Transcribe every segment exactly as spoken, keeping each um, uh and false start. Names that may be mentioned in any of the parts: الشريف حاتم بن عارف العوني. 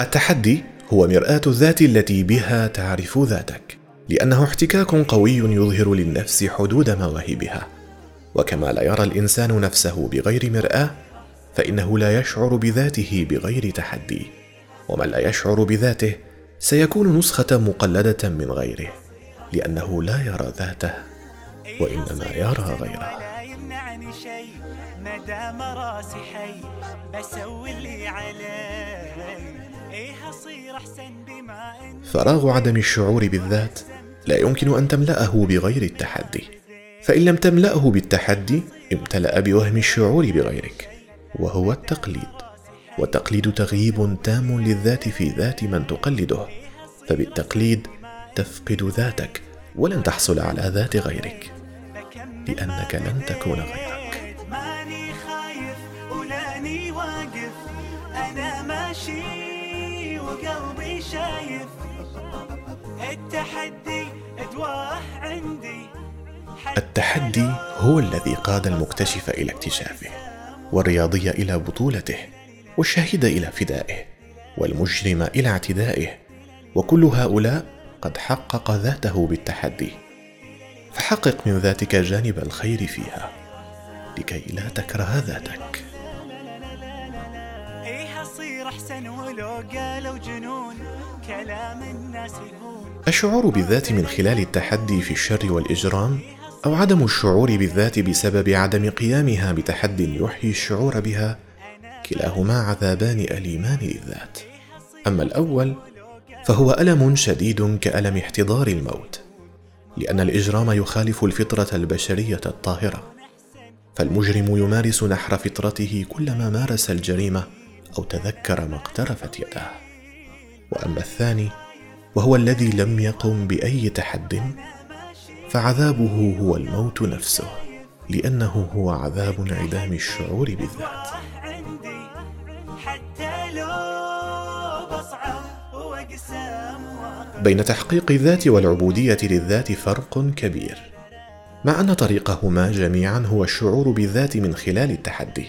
التحدي هو مرآة الذات التي بها تعرف ذاتك، لأنه احتكاك قوي يظهر للنفس حدود مواهبها. وكما لا يرى الإنسان نفسه بغير مرآة، فإنه لا يشعر بذاته بغير تحدي، ومن لا يشعر بذاته سيكون نسخة مقلدة من غيره، لأنه لا يرى ذاته وإنما يرى غيره. لا يمنعني شيء مدام راسي حي، بسوي اللي علي. فراغ عدم الشعور بالذات لا يمكن أن تملأه بغير التحدي، فإن لم تملأه بالتحدي امتلأ بوهم الشعور بغيرك، وهو التقليد. والتقليد تغييب تام للذات في ذات من تقلده، فبالتقليد تفقد ذاتك ولن تحصل على ذات غيرك، لأنك لن تكون غيرك. ماني خايف ولاني واقف، أنا ماشي وقلبي شايف، التحدي أدواه عندي. التحدي هو الذي قاد المكتشف إلى اكتشافه، والرياضي إلى بطولته، والشهيد إلى فدائه، والمجرم إلى اعتدائه، وكل هؤلاء قد حقق ذاته بالتحدي. فحقق من ذاتك جانب الخير فيها لكي لا تكره ذاتك. الشعور بالذات من خلال التحدي في الشر والإجرام، أو عدم الشعور بالذات بسبب عدم قيامها بتحد يحيي الشعور بها، كلاهما عذابان أليمان للذات. أما الأول فهو ألم شديد كألم احتضار الموت، لأن الإجرام يخالف الفطرة البشرية الطاهرة، فالمجرم يمارس نحر فطرته كلما مارس الجريمة أو تذكر ما اقترفت يده. وأما الثاني وهو الذي لم يقم بأي تحد، فعذابه هو الموت نفسه، لأنه هو عذاب انعدام الشعور بالذات. بين تحقيق الذات والعبودية للذات فرق كبير، مع أن طريقهما جميعا هو الشعور بالذات من خلال التحدي،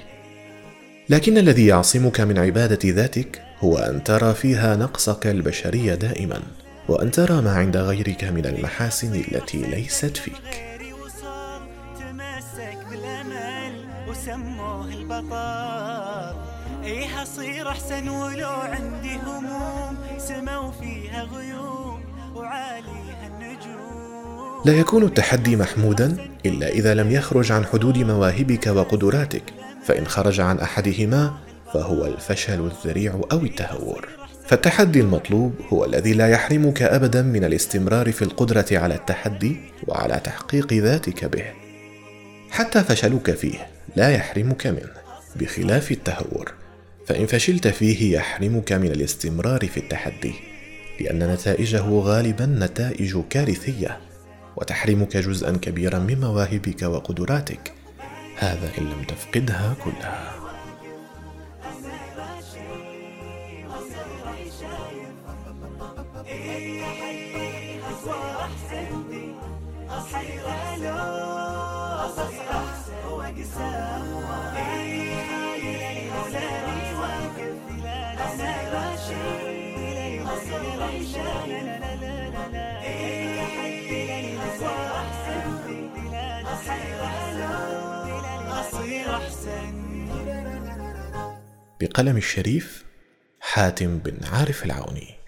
لكن الذي يعصمك من عبادة ذاتك هو أن ترى فيها نقصك البشري دائما، وأن ترى ما عند غيرك من المحاسن التي ليست فيك. لا يكون التحدي محمودا إلا إذا لم يخرج عن حدود مواهبك وقدراتك، فإن خرج عن أحدهما فهو الفشل الذريع أو التهور. فالتحدي المطلوب هو الذي لا يحرمك أبدا من الاستمرار في القدرة على التحدي وعلى تحقيق ذاتك به، حتى فشلك فيه لا يحرمك منه، بخلاف التهور، فإن فشلت فيه يحرمك من الاستمرار في التحدي، لأن نتائجه غالبا نتائج كارثية، وتحرمك جزءا كبيرا من مواهبك وقدراتك، هذا إن لم تفقدها كلها. بقلم الشريف حاتم بن عارف العوني.